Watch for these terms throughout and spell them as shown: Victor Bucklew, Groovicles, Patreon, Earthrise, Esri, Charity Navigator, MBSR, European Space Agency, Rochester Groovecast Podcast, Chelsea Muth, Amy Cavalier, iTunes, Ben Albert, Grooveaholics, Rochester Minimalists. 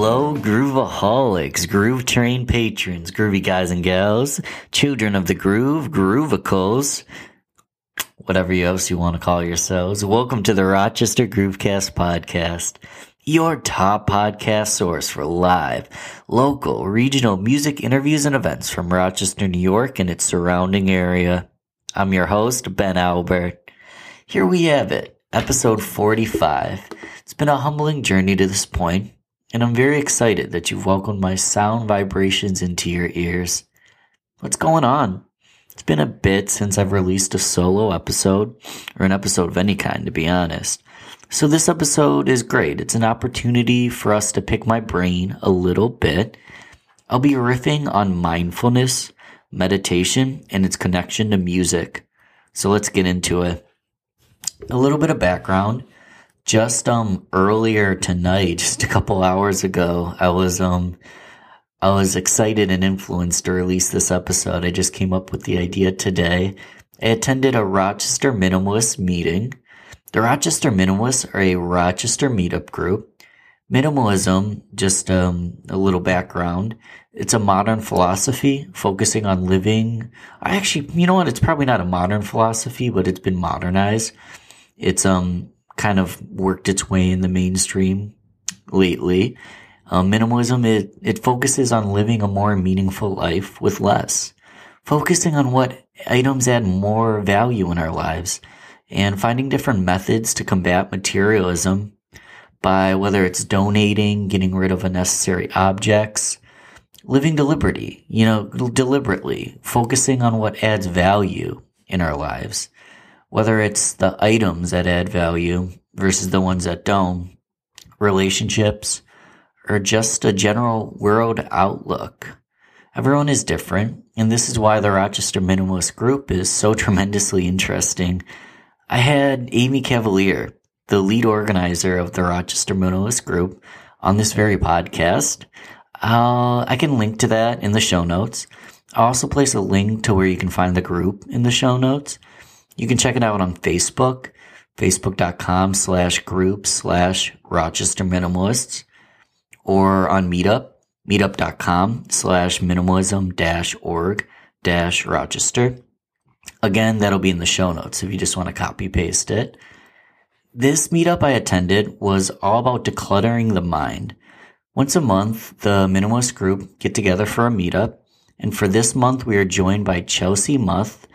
Hello, Grooveaholics, Groove Train patrons, groovy guys and gals, children of the groove, Groovicles, whatever else you want to call yourselves. Welcome to the Rochester Groovecast Podcast, your top podcast source for live, local, regional music interviews and events from Rochester, New York and its surrounding area. I'm your host, Ben Albert. Here we have it, episode 45. It's been a humbling journey to this point, and I'm very excited that you've welcomed my sound vibrations into your ears. What's going on? It's been a bit since I've released a solo episode, or an episode of any kind, to be honest. So this episode is great. It's an opportunity for us to pick my brain a little bit. I'll be riffing on mindfulness, meditation, and its connection to music. So let's get into it. A little bit of background. Just earlier tonight, just a couple hours ago, I was excited and influenced to release this episode. I just came up with the idea today. I attended a Rochester Minimalist meeting. The Rochester Minimalists are a Rochester meetup group. Minimalism, just a little background, it's a modern philosophy focusing on living. It's probably not a modern philosophy, but it's been modernized. It's kind of worked its way in the mainstream lately. Minimalism, it focuses on living a more meaningful life with less, focusing on what items add more value in our lives, and finding different methods to combat materialism by whether it's donating, getting rid of unnecessary objects, living deliberately, focusing on what adds value in our lives. Whether it's the items that add value versus the ones that don't, relationships, or just a general world outlook. Everyone is different, and this is why the Rochester Minimalist group is so tremendously interesting. I had Amy Cavalier, the lead organizer of the Rochester Minimalist group, on this very podcast. I can link to that in the show notes. I'll also place a link to where you can find the group in the show notes. You can check it out on Facebook, facebook.com/group/Rochester Minimalists, or on Meetup, meetup.com/minimalism-org-Rochester. Again, that'll be in the show notes if you just want to copy paste it. This meetup I attended was all about decluttering the mind. Once a month, the minimalist group get together for a meetup, and for this month, we are joined by Chelsea Muth,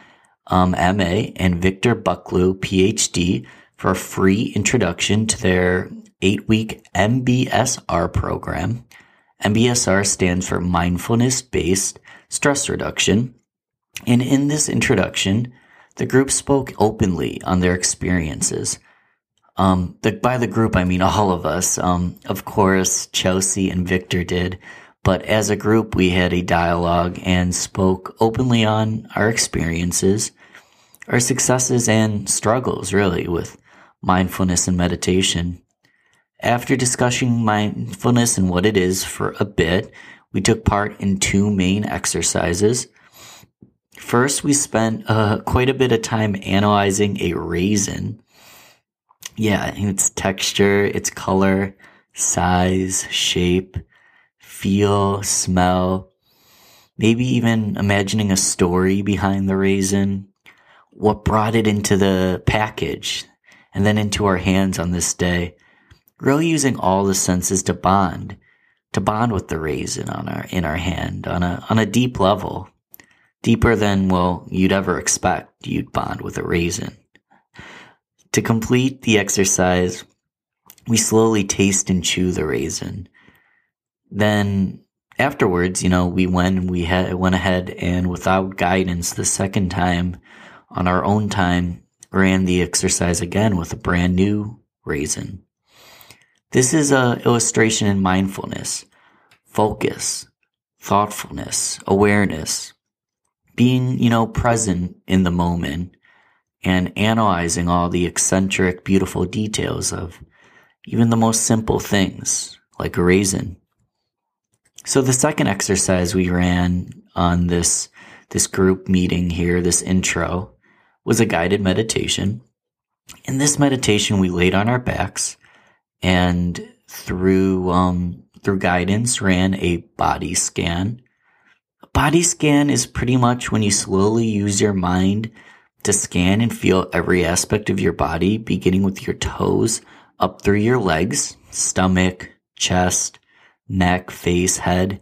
MA, and Victor Bucklew, PhD, for a free introduction to their 8-week MBSR program. MBSR stands for Mindfulness-Based Stress Reduction. And in this introduction, the group spoke openly on their experiences. By the group, I mean all of us. Of course, Chelsea and Victor did. But as a group, we had a dialogue and spoke openly on our experiences, our successes and struggles, really, with mindfulness and meditation. After discussing mindfulness and what it is for a bit, we took part in two main exercises. First, we spent quite a bit of time analyzing a raisin. Yeah, its texture, its color, size, shape, feel, smell, maybe even imagining a story behind the raisin, what brought it into the package, and then into our hands on this day. Really using all the senses to bond with the raisin in our hand on a deep level, deeper than, you'd ever expect you'd bond with a raisin. To complete the exercise, we slowly taste and chew the raisin. Then afterwards, we went ahead and, without guidance the second time, on our own time, ran the exercise again with a brand new raisin. This is an illustration in mindfulness, focus, thoughtfulness, awareness, being, present in the moment and analyzing all the eccentric, beautiful details of even the most simple things like a raisin. So the second exercise we ran on this group meeting here, this intro, was a guided meditation. In this meditation, we laid on our backs, and through through guidance, ran a body scan. A body scan is pretty much when you slowly use your mind to scan and feel every aspect of your body, beginning with your toes, up through your legs, stomach, chest, neck, face, head.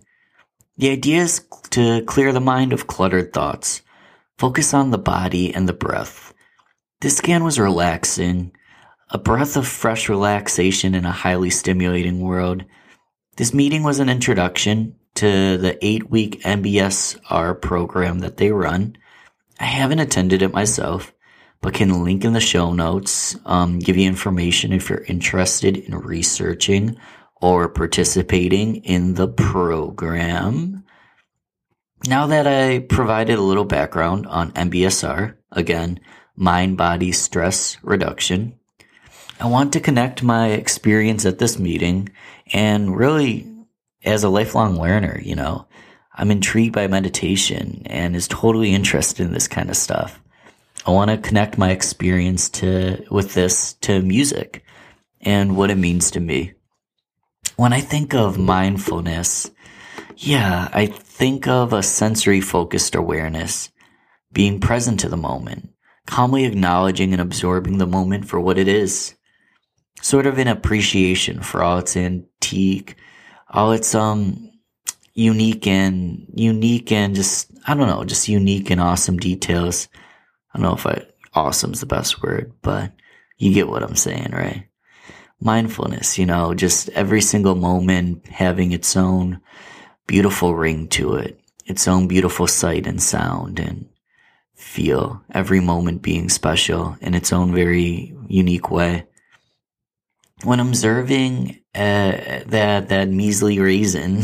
The idea is to clear the mind of cluttered thoughts. Focus on the body and the breath. This scan was relaxing, a breath of fresh relaxation in a highly stimulating world. This meeting was an introduction to the 8-week MBSR program that they run. I haven't attended it myself, but can link in the show notes, give you information if you're interested in researching or participating in the program. Now that I provided a little background on MBSR, again, mind-body stress reduction, I want to connect my experience at this meeting and really as a lifelong learner, you know, I'm intrigued by meditation and is totally interested in this kind of stuff. I want to connect my experience with this to music and what it means to me. When I think of mindfulness, I think of a sensory-focused awareness, being present to the moment, calmly acknowledging and absorbing the moment for what it is, sort of an appreciation for all its antique, all its unique and awesome details. I don't know if awesome's the best word, but you get what I'm saying, right? Mindfulness, you know, just every single moment having its own beautiful ring to it, its own beautiful sight and sound and feel, every moment being special in its own very unique way. When observing that measly raisin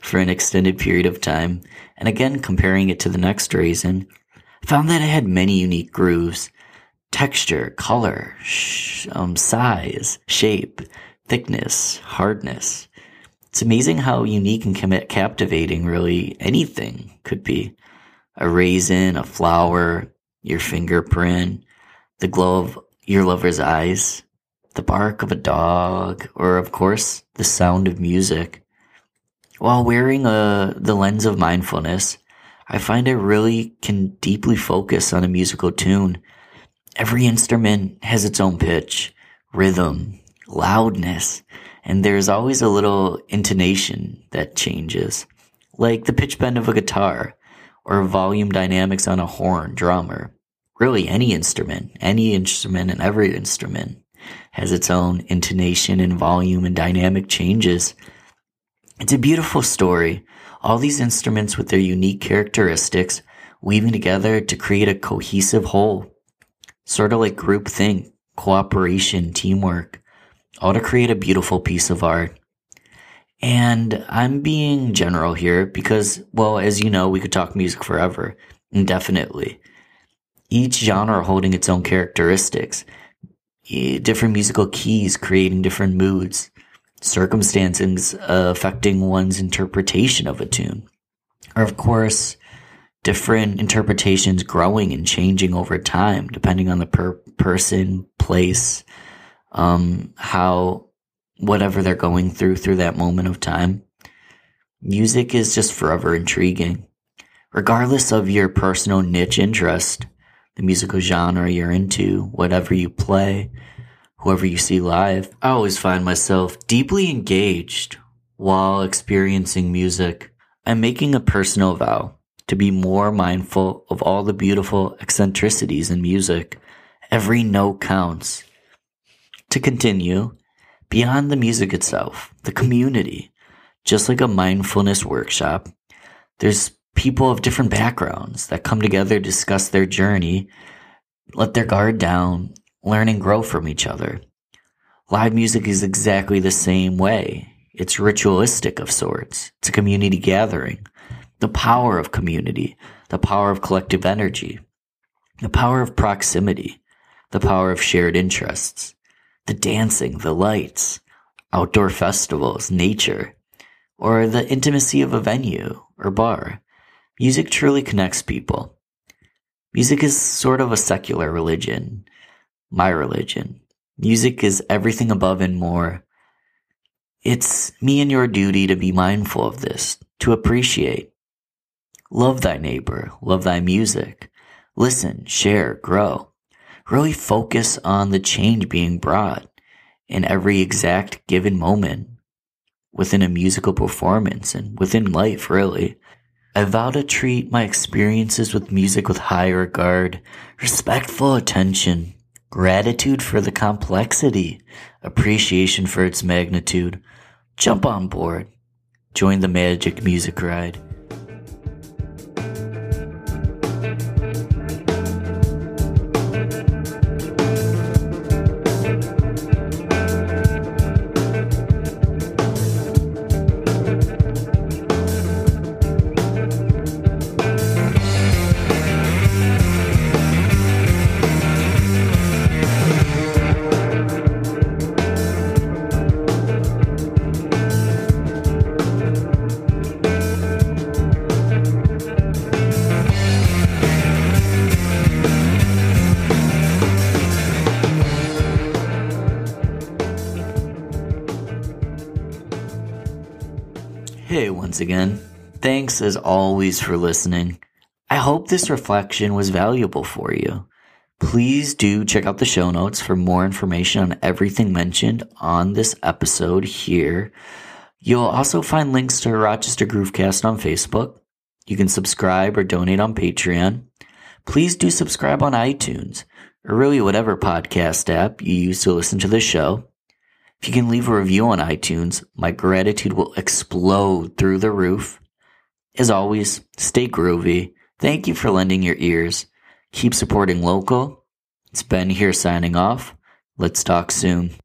for an extended period of time, and again comparing it to the next raisin, I found that it had many unique grooves, texture, color, size, shape, thickness, hardness. It's amazing how unique and captivating really anything could be. A raisin, a flower, your fingerprint, the glow of your lover's eyes, the bark of a dog, or of course, the sound of music. While wearing the lens of mindfulness, I find I really can deeply focus on a musical tune. Every instrument has its own pitch, rhythm, loudness, and there's always a little intonation that changes, like the pitch bend of a guitar or volume dynamics on a horn, drum, or really any instrument and every instrument has its own intonation and volume and dynamic changes. It's a beautiful story. All these instruments with their unique characteristics weaving together to create a cohesive whole. Sort of like groupthink, cooperation, teamwork. All to create a beautiful piece of art. And I'm being general here because, well, as you know, we could talk music forever, indefinitely. Each genre holding its own characteristics. Different musical keys creating different moods, circumstances affecting one's interpretation of a tune, or of course, different interpretations growing and changing over time, depending on the person, place, whatever they're going through that moment of time. Music is just forever intriguing. Regardless of your personal niche interest, the musical genre you're into, whatever you play, whoever you see live. I always find myself deeply engaged while experiencing music. I'm making a personal vow to be more mindful of all the beautiful eccentricities in music. Every note counts. To continue, beyond the music itself, the community, just like a mindfulness workshop, there's people of different backgrounds that come together, discuss their journey, let their guard down, learn and grow from each other. Live music is exactly the same way. It's ritualistic of sorts. It's a community gathering. The power of community, the power of collective energy, the power of proximity, the power of shared interests, the dancing, the lights, outdoor festivals, nature, or the intimacy of a venue or bar. Music truly connects people. Music is sort of a secular religion, my religion. Music is everything above and more. It's me and your duty to be mindful of this, to appreciate. Love thy neighbor, love thy music. Listen, share, grow. Really focus on the change being brought in every exact given moment within a musical performance and within life, really. I vow to treat my experiences with music with high regard, respectful attention, gratitude for the complexity, appreciation for its magnitude. Jump on board. Join the magic music ride. Hey, once again, thanks as always for listening. I hope this reflection was valuable for you. Please do check out the show notes for more information on everything mentioned on this episode here. You'll also find links to Rochester Groovecast on Facebook. You can subscribe or donate on Patreon. Please do subscribe on iTunes, or really whatever podcast app you use to listen to the show. If you can leave a review on iTunes, my gratitude will explode through the roof. As always, stay groovy. Thank you for lending your ears. Keep supporting local. It's Ben here signing off. Let's talk soon.